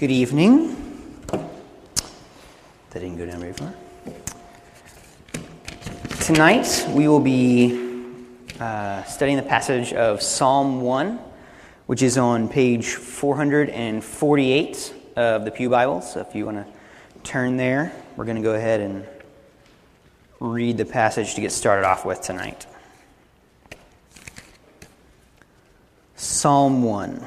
Good evening. That didn't go down very far. Tonight we will be studying the passage of Psalm 1, which is on page 448 of the Pew Bible. So if you want to turn there, we're going to go ahead and read the passage to get started off with tonight. Psalm 1.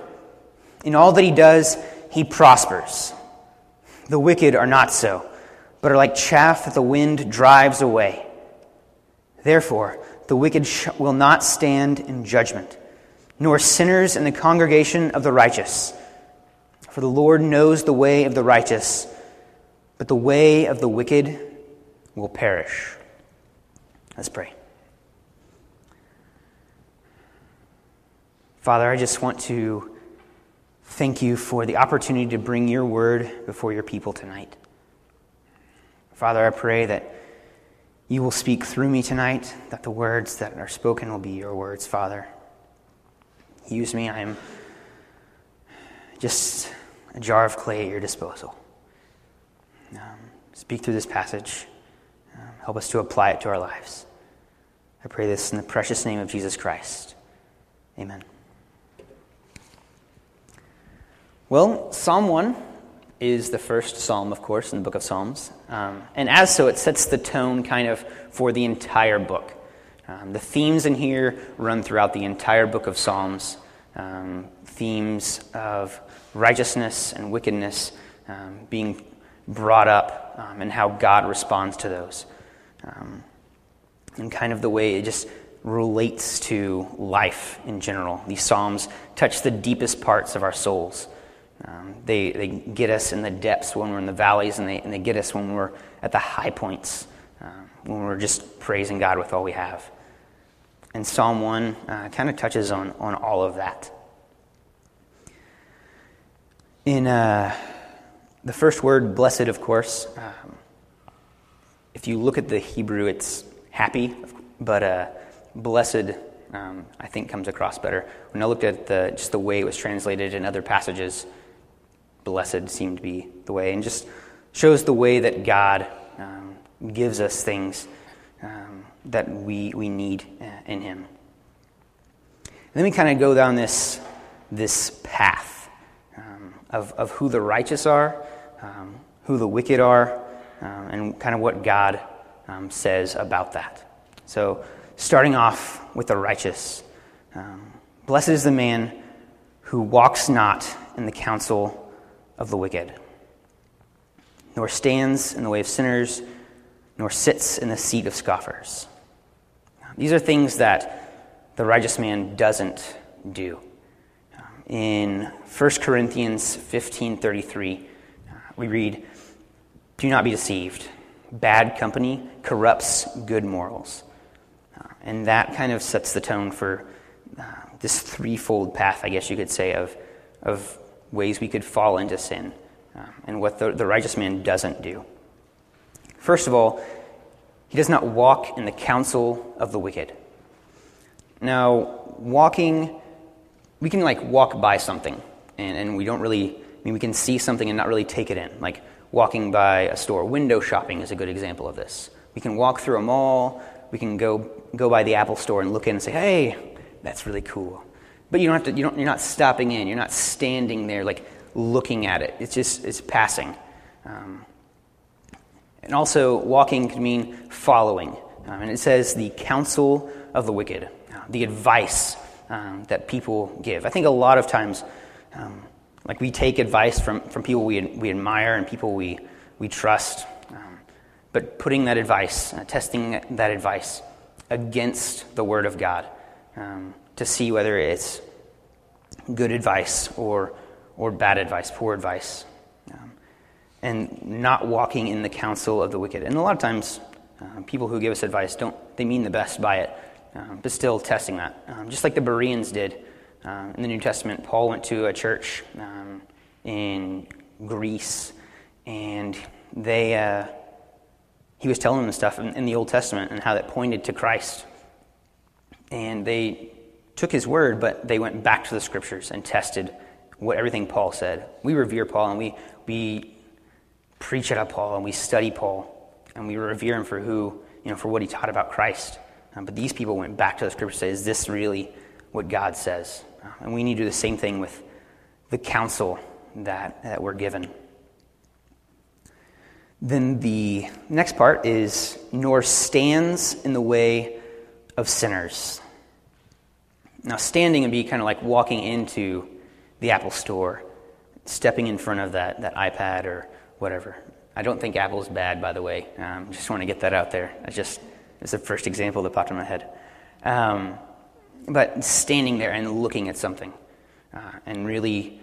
In all that he does, he prospers. The wicked are not so, but are like chaff that the wind drives away. Therefore, the wicked will not stand in judgment, nor sinners in the congregation of the righteous. For the Lord knows the way of the righteous, but the way of the wicked will perish. Let's pray. Father, I just want to thank you for the opportunity to bring your word before your people tonight. Father, I pray that you will speak through me tonight, that the words that are spoken will be your words, Father. Use me. I am just a jar of clay at your disposal. Speak through this passage. Help us to apply it to our lives. I pray this in the precious name of Jesus Christ. Amen. Well, Psalm 1 is the first psalm, of course, in the book of Psalms. And as so, it sets the tone kind of for the entire book. The themes in here run throughout the entire book of Psalms. Themes of righteousness and wickedness being brought up and how God responds to those. And kind of the way it just relates to life in general. These psalms touch the deepest parts of our souls. They get us in the depths when we're in the valleys, and they get us when we're at the high points, when we're just praising God with all we have. And Psalm 1 kind of touches on all of that. In the first word, blessed, of course, if you look at the Hebrew, it's happy, but blessed I think comes across better. When I looked at just the way it was translated in other passages, blessed seemed to be the way, and just shows the way that God gives us things that we need in Him. And then we kind of go down this path of who the righteous are, who the wicked are, and kind of what God says about that. So starting off with the righteous. Blessed is the man who walks not in the counsel of the wicked, nor stands in the way of sinners, nor sits in the seat of scoffers. These are things that the righteous man doesn't do. In 1 Corinthians 15:33, we read, "Do not be deceived. Bad company corrupts good morals." And that kind of sets the tone for this threefold path, I guess you could say, of ways we could fall into sin, and what the righteous man doesn't do. First of all, he does not walk in the counsel of the wicked. Now, we can like walk by something, and we don't really, we can see something and not really take it in. Like walking by a store, window shopping is a good example of this. We can walk through a mall. We can go by the Apple store and look in and say, "Hey, that's really cool." But you don't have to. You're not stopping in. You're not standing there like looking at it. It's passing. And also, walking could mean following. And it says the counsel of the wicked, the advice that people give. I think a lot of times, like we take advice from people we admire and people we trust. But putting that advice, testing that advice against the Word of God to see whether it's good advice or bad advice, poor advice, and not walking in the counsel of the wicked. And a lot of times, people who give us advice they mean the best by it, but still testing that, just like the Bereans did in the New Testament. Paul went to a church in Greece, and he was telling them stuff in the Old Testament and how that pointed to Christ. And they took his word, but they went back to the Scriptures and tested everything Paul said. We revere Paul, and we preach at Paul, and we study Paul, and we revere him for what he taught about Christ. But these people went back to the Scriptures and said, "Is this really what God says?" And we need to do the same thing with the counsel that we're given. Then the next part is, nor stands in the way of sinners. Now, standing would be kind of like walking into the Apple store, stepping in front of that iPad or whatever. I don't think Apple's bad, by the way. Just want to get that out there. It's the first example that popped in my head. But standing there and looking at something and really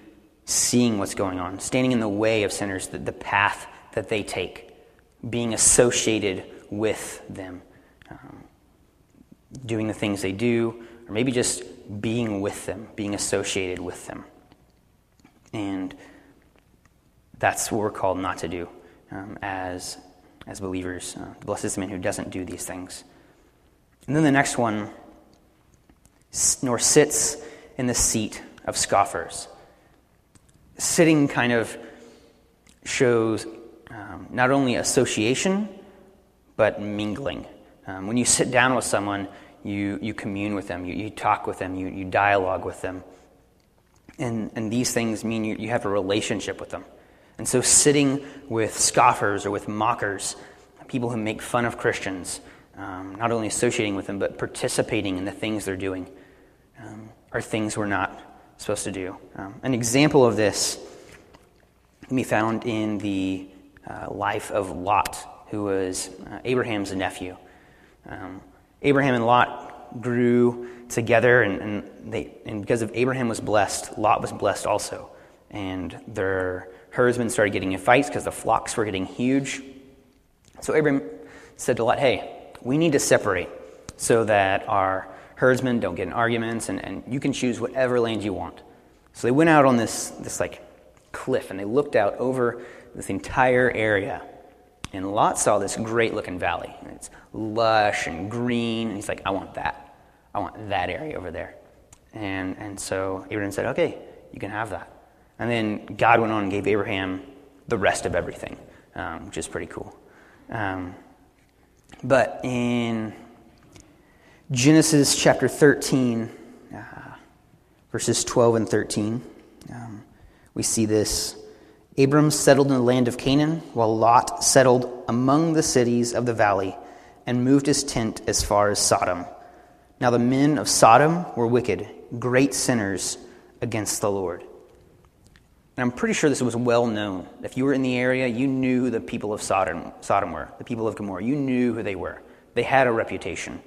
seeing what's going on, standing in the way of sinners, the path that they take, being associated with them, doing the things they do, or maybe just being with them, being associated with them. And that's what we're called not to do as believers. Blessed is the man who doesn't do these things. And then the next one, nor sits in the seat of scoffers. Sitting kind of shows not only association, but mingling. When you sit down with someone, you commune with them, you talk with them, you dialogue with them. And these things mean you have a relationship with them. And so sitting with scoffers or with mockers, people who make fun of Christians, not only associating with them, but participating in the things they're doing, are things we're not supposed to do. An example of this can be found in the life of Lot, who was Abraham's nephew. Abraham and Lot grew together, and because of Abraham was blessed, Lot was blessed also. And their herdsmen started getting in fights because the flocks were getting huge. So Abraham said to Lot, "Hey, we need to separate so that our herdsmen don't get in arguments, and you can choose whatever land you want." So they went out on this like cliff, and they looked out over this entire area. And Lot saw this great-looking valley. And it's lush and green. And he's like, "I want that. I want that area over there." And so Abraham said, "Okay, you can have that." And then God went on and gave Abraham the rest of everything, which is pretty cool. But in Genesis chapter 13, verses 12 and 13, we see this. Abram settled in the land of Canaan, while Lot settled among the cities of the valley and moved his tent as far as Sodom. Now the men of Sodom were wicked, great sinners against the Lord. And I'm pretty sure this was well known. If you were in the area, you knew who the people of Sodom were, the people of Gomorrah. You knew who they were. They had a reputation.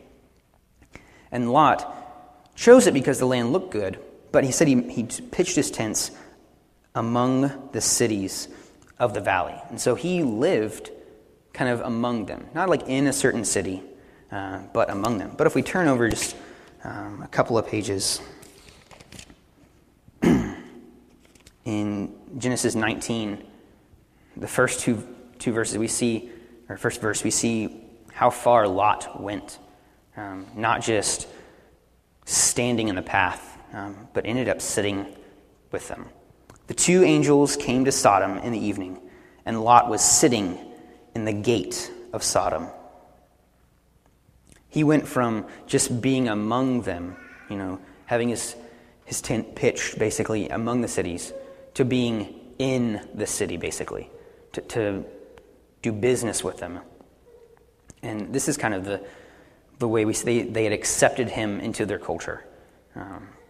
And Lot chose it because the land looked good, but he said he pitched his tents among the cities of the valley. And so he lived kind of among them, not like in a certain city, but among them. But if we turn over just a couple of pages, in Genesis 19, the first two verses we see, or first verse, we see how far Lot went, not just standing in the path, but ended up sitting with them. The two angels came to Sodom in the evening, and Lot was sitting in the gate of Sodom. He went from just being among them, having his tent pitched basically among the cities, to being in the city basically, to do business with them. And this is kind of the way they had accepted him into their culture.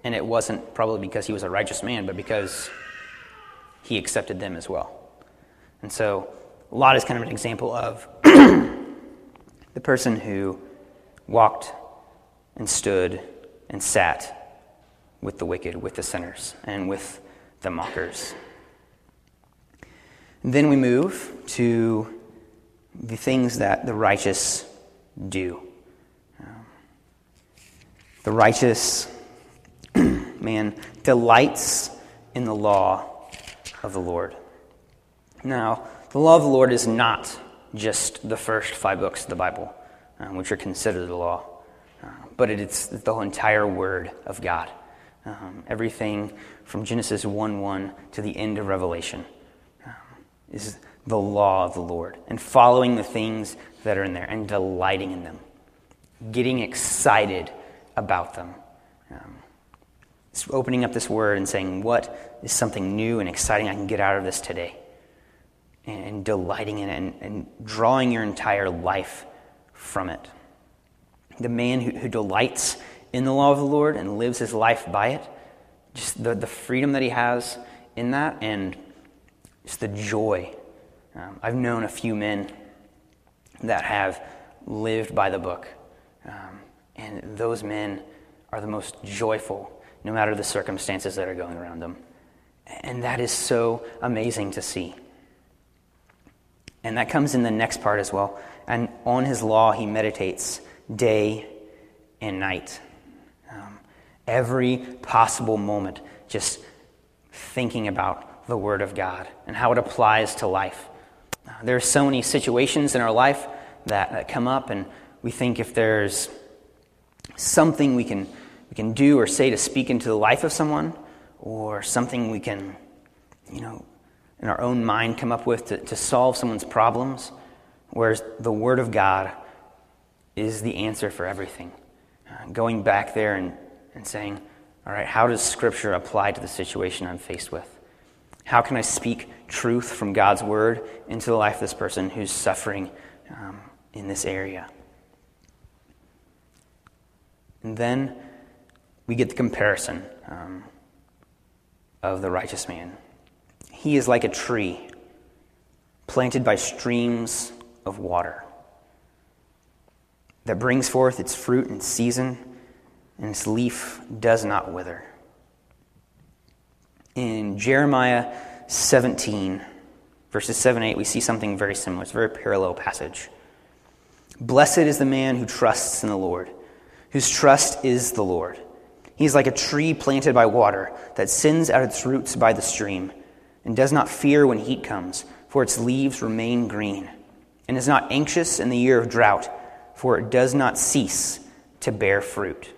And it wasn't probably because he was a righteous man, but because he accepted them as well. And so Lot is kind of an example of the person who walked and stood and sat with the wicked, with the sinners, and with the mockers. Then we move to the things that the righteous do. The righteous man delights in the law of the Lord. Now, the law of the Lord is not just the first 5 books of the Bible, which are considered the law, but it's the whole entire Word of God. Everything from Genesis 1:1 to the end of Revelation is the law of the Lord, and following the things that are in there and delighting in them, getting excited about them. Opening up this word and saying, what is something new and exciting I can get out of this today? And delighting in it and drawing your entire life from it. The man who delights in the law of the Lord and lives his life by it, just the freedom that he has in that and just the joy. I've known a few men that have lived by the book. And those men are the most joyful, no matter the circumstances that are going around them. And that is so amazing to see. And that comes in the next part as well. And on his law he meditates day and night. Every possible moment, just thinking about the Word of God and how it applies to life. There are so many situations in our life that come up, and we think if there's something we can do or say to speak into the life of someone, or something we can, in our own mind come up with to solve someone's problems, whereas the Word of God is the answer for everything. Going back there and saying, all right, how does Scripture apply to the situation I'm faced with? How can I speak truth from God's Word into the life of this person who's suffering in this area? And then we get the comparison of the righteous man. He is like a tree planted by streams of water that brings forth its fruit in season, and its leaf does not wither. In Jeremiah 17, verses 7-8, we see something very similar. It's a very parallel passage. Blessed is the man who trusts in the Lord, whose trust is the Lord. He is like a tree planted by water that sends out its roots by the stream and does not fear when heat comes, for its leaves remain green, and is not anxious in the year of drought, for it does not cease to bear fruit.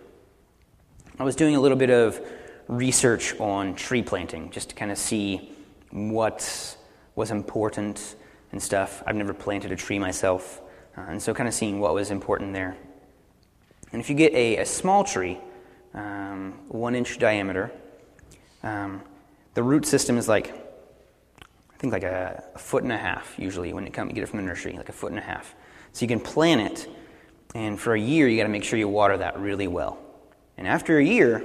I was doing a little bit of research on tree planting just to kind of see what was important and stuff. I've never planted a tree myself, and so kind of seeing what was important there. And if you get a small tree, 1-inch diameter, the root system is like a foot and a half usually when it comes. You get it from the nursery, like a foot and a half. So you can plant it, and for a year you got to make sure you water that really well. And after a year,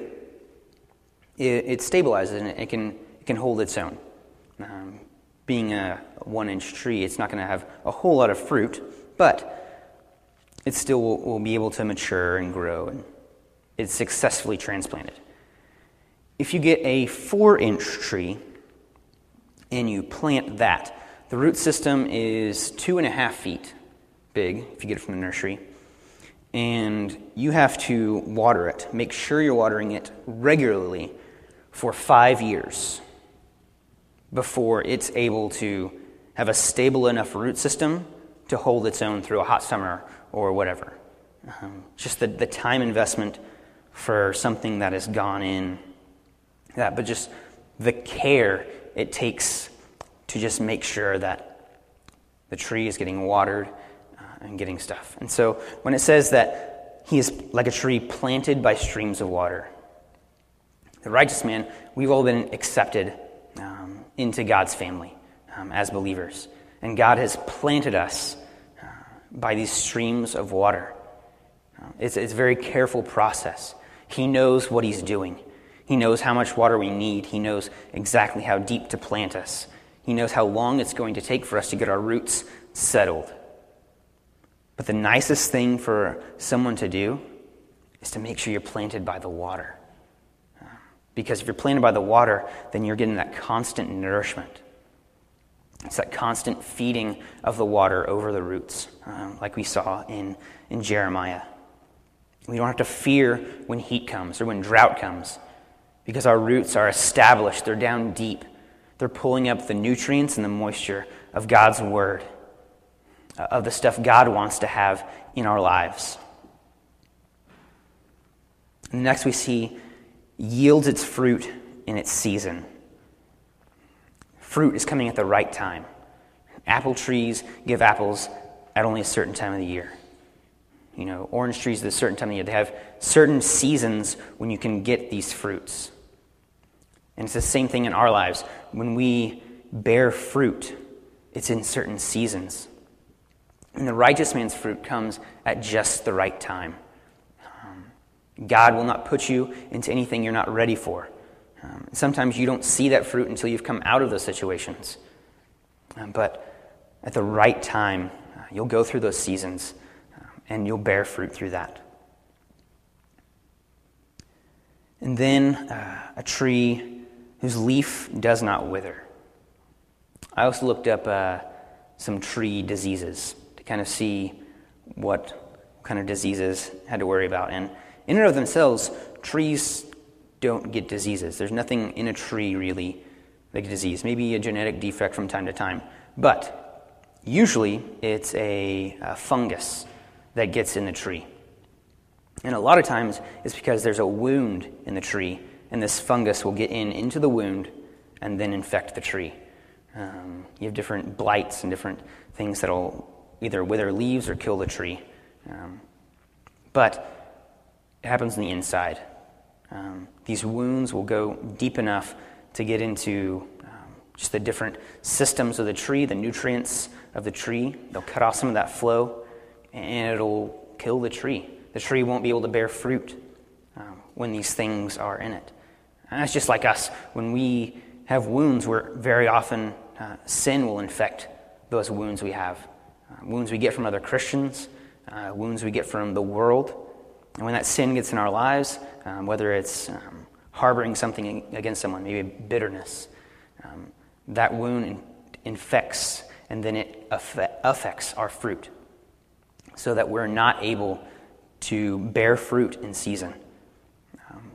it stabilizes and it can hold its own. Being a 1-inch tree, it's not going to have a whole lot of fruit, but it still will be able to mature and grow, and it's successfully transplanted. If you get a 4-inch tree and you plant that, the root system is 2.5 feet big, if you get it from the nursery, and you have to water it. Make sure you're watering it regularly for 5 years before it's able to have a stable enough root system to hold its own through a hot summer or whatever. Just the time investment for something that has gone in that, but just the care it takes to just make sure that the tree is getting watered and getting stuff. And so when it says that he is like a tree planted by streams of water, the righteous man, we've all been accepted into God's family as believers. And God has planted us by these streams of water. It's a very careful process. He knows what he's doing. He knows how much water we need. He knows exactly how deep to plant us. He knows how long it's going to take for us to get our roots settled. But the nicest thing for someone to do is to make sure you're planted by the water. Because if you're planted by the water, then you're getting that constant nourishment. It's that constant feeding of the water over the roots, like we saw in Jeremiah. We don't have to fear when heat comes or when drought comes, because our roots are established. They're down deep. They're pulling up the nutrients and the moisture of God's word, of the stuff God wants to have in our lives. And next we see yields its fruit in its season. Fruit is coming at the right time. Apple trees give apples at only a certain time of the year. You know, orange trees at a certain time of the year. They have certain seasons when you can get these fruits. And it's the same thing in our lives. When we bear fruit, it's in certain seasons. And the righteous man's fruit comes at just the right time. God will not put you into anything you're not ready for. Sometimes you don't see that fruit until you've come out of those situations. But at the right time, you'll go through those seasons, and you'll bear fruit through that. And then a tree whose leaf does not wither. I also looked up some tree diseases to kind of see what kind of diseases I had to worry about. And in and of themselves, trees don't get diseases. There's nothing in a tree really like a disease. Maybe a genetic defect from time to time. But usually it's a fungus that gets in the tree. And a lot of times it's because there's a wound in the tree, and this fungus will get into the wound and then infect the tree. You have different blights and different things that will either wither leaves or kill the tree. But it happens on the inside. These wounds will go deep enough to get into just the different systems of the tree, the nutrients of the tree. They'll cut off some of that flow, and it'll kill the tree. The tree won't be able to bear fruit when these things are in it. And that's just like us. When we have wounds, where very often sin will infect those wounds we have. Wounds we get from other Christians, wounds we get from the world. And when that sin gets in our lives, whether it's harboring something against someone, maybe bitterness, that wound infects, and then it affects our fruit, so that we're not able to bear fruit in season,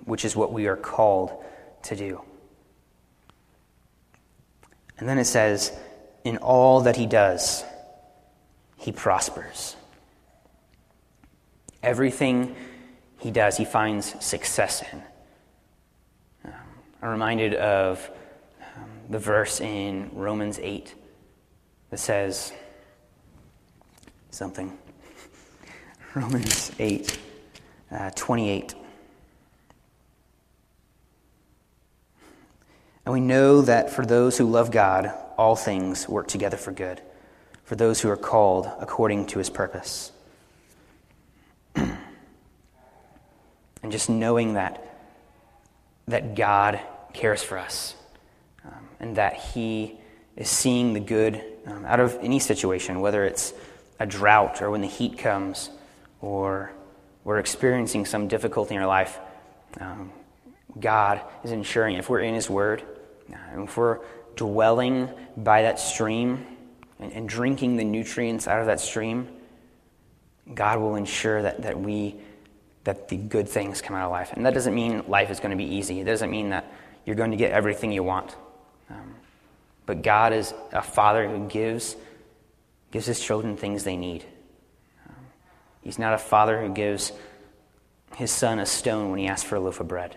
which is what we are called to do. And then it says, in all that he does, he prospers. Everything he does, he finds success in. I'm reminded of the verse in Romans 8 that says something. Romans 8, 28. And we know that for those who love God, all things work together for good, for those who are called according to his purpose. And just knowing that God cares for us, and that he is seeing the good out of any situation, whether it's a drought or when the heat comes, or we're experiencing some difficulty in our life, God is ensuring, if we're in his word, and if we're dwelling by that stream and drinking the nutrients out of that stream, God will ensure that the good things come out of life. And that doesn't mean life is going to be easy. It doesn't mean that you're going to get everything you want. But God is a father who gives his children things they need. He's not a father who gives his son a stone when he asks for a loaf of bread.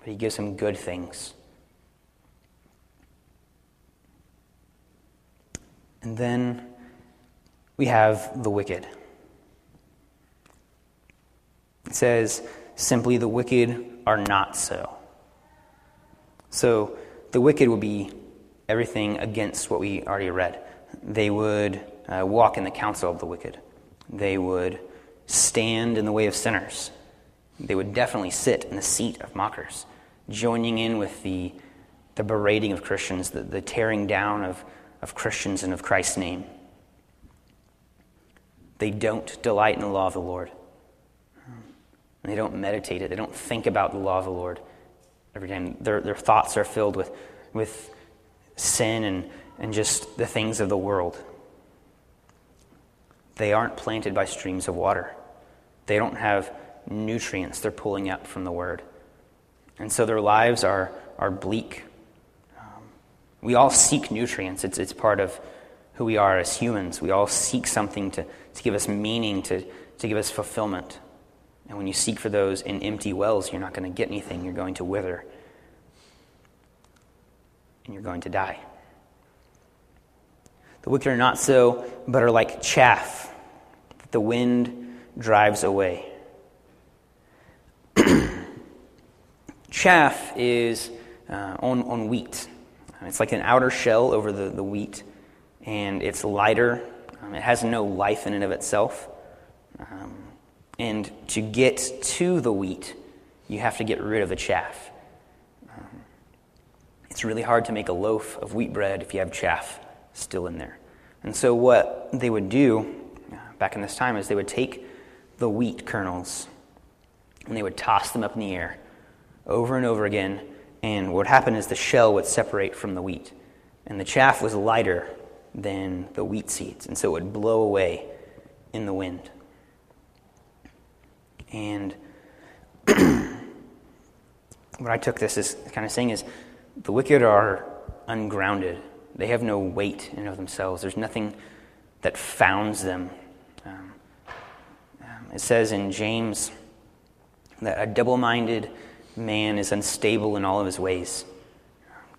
But he gives him good things. And then we have the wicked. It says, simply, the wicked are not so. So the wicked would be everything against what we already read. They would walk in the counsel of the wicked. They would stand in the way of sinners. They would definitely sit in the seat of mockers, joining in with the berating of Christians, the tearing down of Christians and of Christ's name. They don't delight in the law of the Lord. They don't meditate it. They don't think about the law of the Lord. every time their thoughts are filled with sin and just the things of the world. They aren't planted by streams of water. They don't have nutrients they're pulling up from the Word. And so their lives are bleak. We all seek nutrients. It's part of who we are as humans. We all seek something to give us meaning, to give us fulfillment. And when you seek for those in empty wells, you're not going to get anything. You're going to wither. And you're going to die. The wicked are not so, but are like chaff that the wind drives away. Chaff is on wheat. It's like an outer shell over the wheat, and it's lighter. It has no life in and of itself. And to get to the wheat, you have to get rid of the chaff. It's really hard to make a loaf of wheat bread if you have chaff still in there. And so what they would do back in this time is they would take the wheat kernels and they would toss them up in the air over and over again. And what would happen is the shell would separate from the wheat. And the chaff was lighter than the wheat seeds. And so it would blow away in the wind. And what I took this as kind of saying is the wicked are ungrounded. They have no weight in and of themselves. There's nothing that founds them. It says in James that a double-minded man is unstable in all of his ways,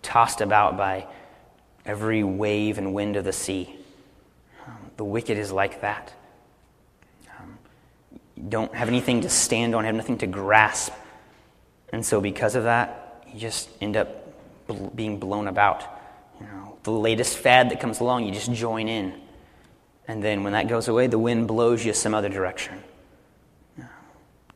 tossed about by every wave and wind of the sea. The wicked is like that. You don't have anything to stand on, have nothing to grasp. And so because of that, you just end up being blown about. You know, the latest fad that comes along, you just join in. And then when that goes away, the wind blows you some other direction.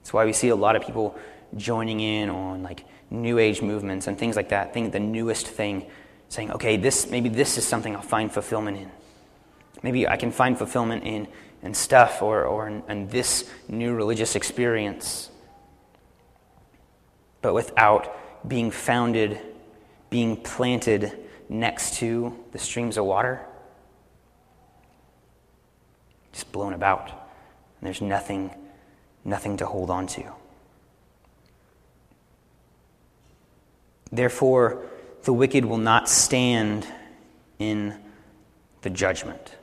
That's why we see a lot of people joining in on like New Age movements and things like that. The newest thing, saying, okay, maybe this is something I'll find fulfillment in. Maybe I can find fulfillment in stuff or in this new religious experience. But without being founded, being planted next to the streams of water, just blown about. And there's nothing to hold on to. Therefore, the wicked will not stand in the judgment.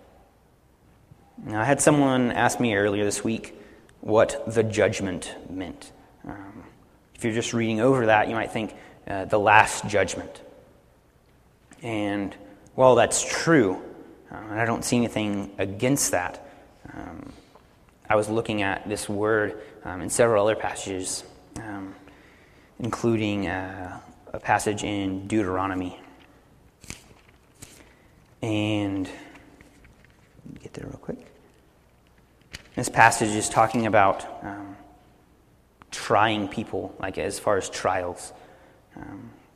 Now, I had someone ask me earlier this week what the judgment meant. If you're just reading over that, you might think the last judgment. And while that's true, and I don't see anything against that, I was looking at this word in several other passages, including a passage in Deuteronomy. And get there real quick. This passage is talking about trying people, like as far as trials.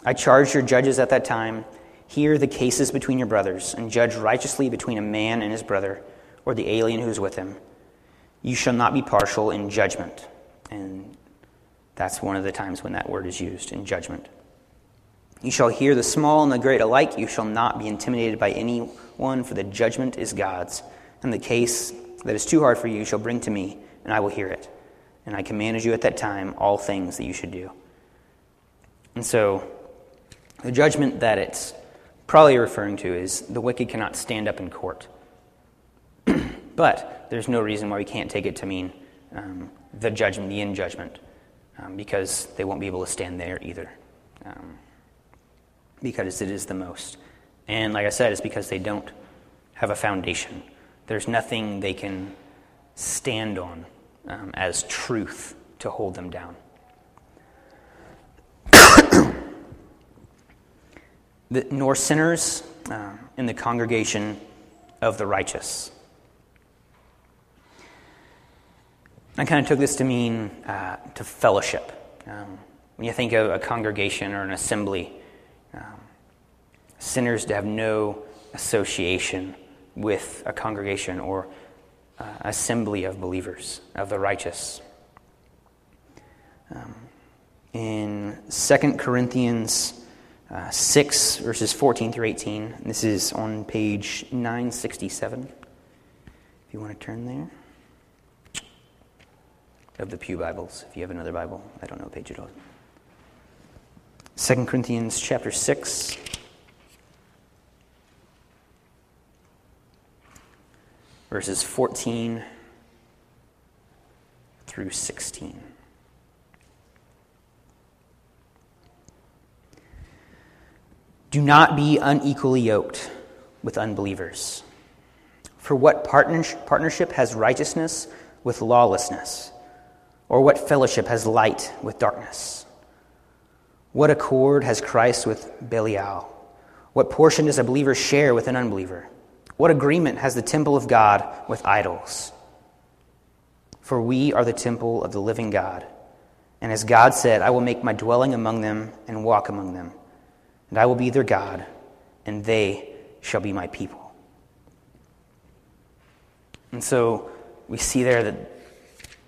I charged your judges at that time, hear the cases between your brothers, and judge righteously between a man and his brother, or the alien who is with him. You shall not be partial in judgment. And that's one of the times when that word is used, in judgment. You shall hear the small and the great alike. You shall not be intimidated by anyone, for the judgment is God's. And the case that is too hard for you, you shall bring to me, and I will hear it. And I commanded you at that time all things that you should do. And so, the judgment that it's probably referring to is the wicked cannot stand up in court. But there's no reason why we can't take it to mean the judgment, the end judgment, because they won't be able to stand there either, because it is the most. And like I said, it's because they don't have a foundation. There's nothing they can stand on as truth to hold them down. Nor sinners in the congregation of the righteous. I kind of took this to mean to fellowship. When you think of a congregation or an assembly, sinners have no association with a congregation or assembly of believers, of the righteous. in 2 Corinthians 6, verses 14 through 18. This is on page 967, if you want to turn there. Of the Pew Bibles, if you have another Bible. I don't know what page it was. 2 Corinthians chapter 6. Verses 14 through 16. Do not be unequally yoked with unbelievers. For what partnership has righteousness with lawlessness? Or what fellowship has light with darkness? What accord has Christ with Belial? What portion does a believer share with an unbeliever? What agreement has the temple of God with idols? For we are the temple of the living God. And as God said, I will make my dwelling among them and walk among them. And I will be their God, and they shall be my people. And so we see there that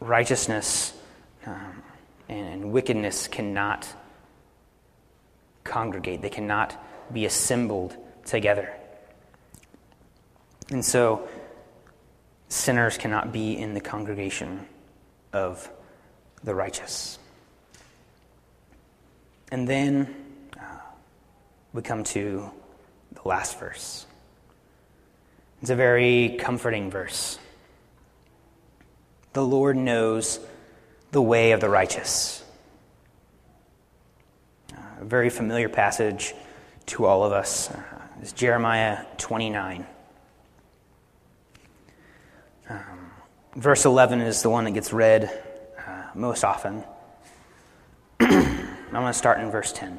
righteousness and wickedness cannot congregate. They cannot be assembled together. And so sinners cannot be in the congregation of the righteous. And then we come to the last verse. It's a very comforting verse. The Lord knows the way of the righteous. A very familiar passage to all of us is Jeremiah 29. Verse 11 is the one that gets read most often. I'm going to start in verse 10.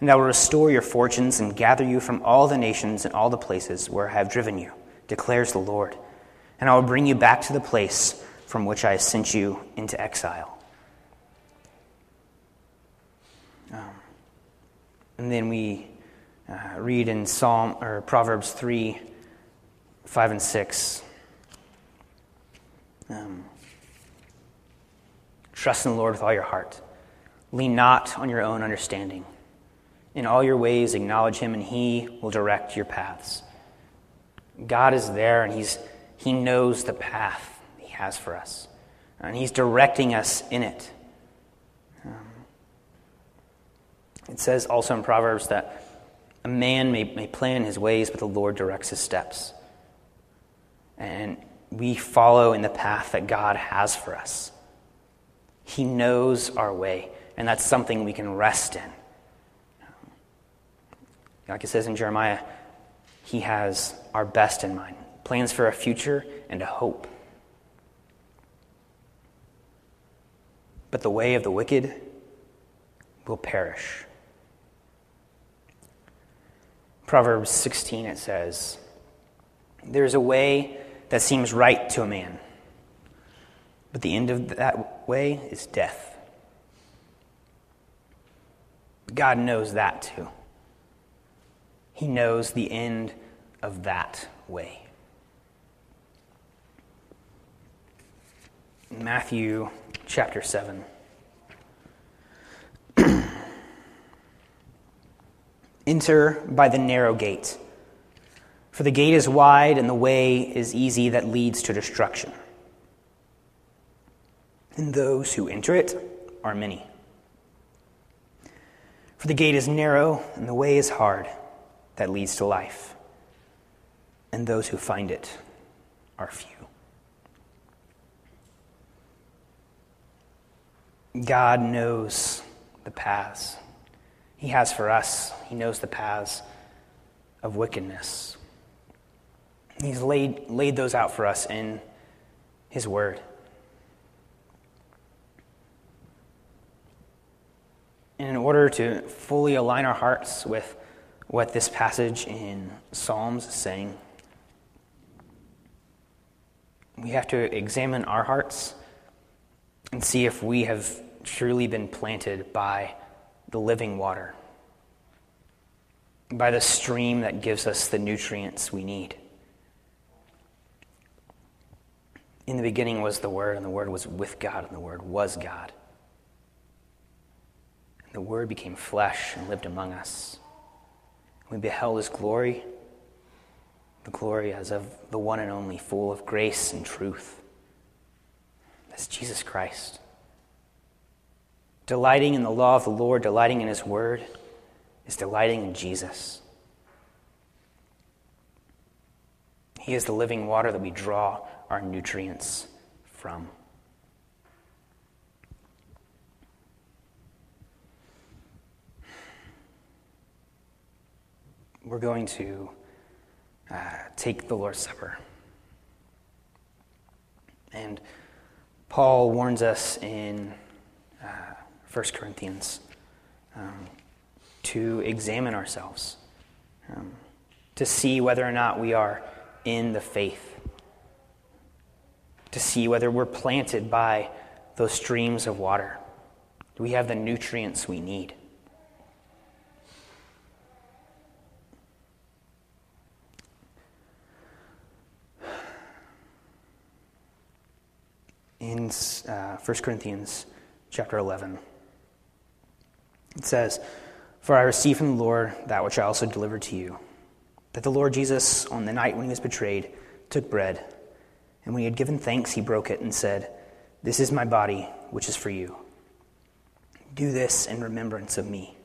And I will restore your fortunes and gather you from all the nations and all the places where I have driven you, declares the Lord, and I will bring you back to the place from which I sent you into exile. And then we read in Proverbs 3, 5 and 6. Trust in the Lord with all your heart. Lean not on your own understanding. In all your ways acknowledge him, and he will direct your paths. God is there, and He knows the path He has for us, and He's directing us in it. It says also in Proverbs that a man may plan his ways, but the Lord directs his steps. And we follow in the path that God has for us. He knows our way, and that's something we can rest in. Like it says in Jeremiah, He has our best in mind, plans for a future and a hope. But the way of the wicked will perish. Proverbs 16, it says, there is a way that seems right to a man, but the end of that way is death. God knows that too. He knows the end of that way. Matthew chapter 7. Enter by the narrow gate, for the gate is wide and the way is easy that leads to destruction. And those who enter it are many. For the gate is narrow and the way is hard that leads to life, and those who find it are few. God knows the paths He has for us. He knows the paths of wickedness. He's laid those out for us in His Word. And in order to fully align our hearts with what this passage in Psalms is saying, we have to examine our hearts and see if we have truly been planted by the living water, by the stream that gives us the nutrients we need. In the beginning was the Word, and the Word was with God, and the Word was God. And the Word became flesh and lived among us. We beheld His glory, the glory as of the one and only, full of grace and truth. That's Jesus Christ. Delighting in the law of the Lord, delighting in His Word, is delighting in Jesus. He is the living water that we draw our nutrients from. We're going to take the Lord's Supper. And Paul warns us in 1 Corinthians to examine ourselves, to see whether or not we are in the faith, to see whether we're planted by those streams of water. Do we have the nutrients we need? In 1 Corinthians chapter 11, it says, "For I received from the Lord that which I also delivered to you, that the Lord Jesus, on the night when he was betrayed, took bread, and when he had given thanks, he broke it and said, 'This is my body, which is for you. Do this in remembrance of me.'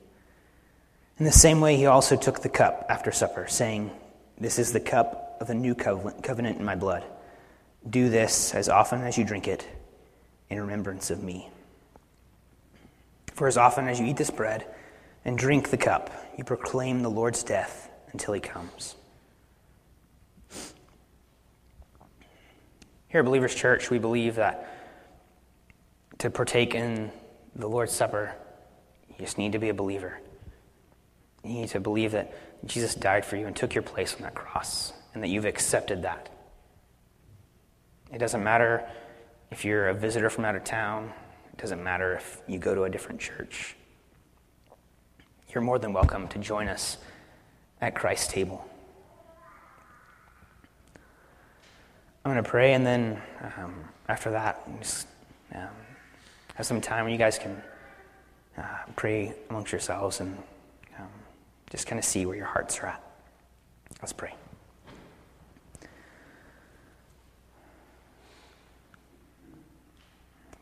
In the same way, he also took the cup after supper, saying, 'This is the cup of the new covenant in my blood. Do this, as often as you drink it, in remembrance of me. For as often as you eat this bread and drink the cup, you proclaim the Lord's death until he comes.'" Here at Believers Church, we believe that to partake in the Lord's Supper, you just need to be a believer. You need to believe that Jesus died for you and took your place on that cross, and that you've accepted that. It doesn't matter if you're a visitor from out of town. It doesn't matter if you go to a different church. You're more than welcome to join us at Christ's table. I'm going to pray, and then after that, just have some time where you guys can pray amongst yourselves and just kind of see where your hearts are at. Let's pray.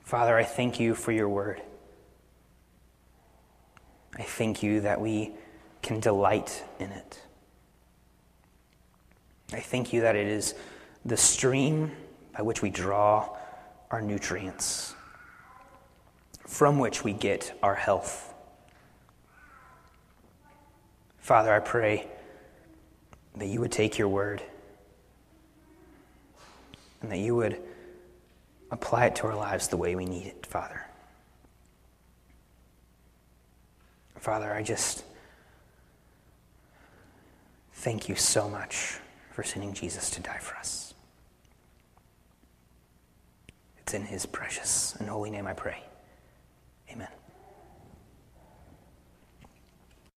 Father, I thank you for your word. I thank you that we can delight in it. I thank you that it is the stream by which we draw our nutrients, from which we get our health. Father, I pray that you would take your word and that you would apply it to our lives the way we need it, Father. Father, I just thank you so much for sending Jesus to die for us. It's in his precious and holy name I pray. Amen.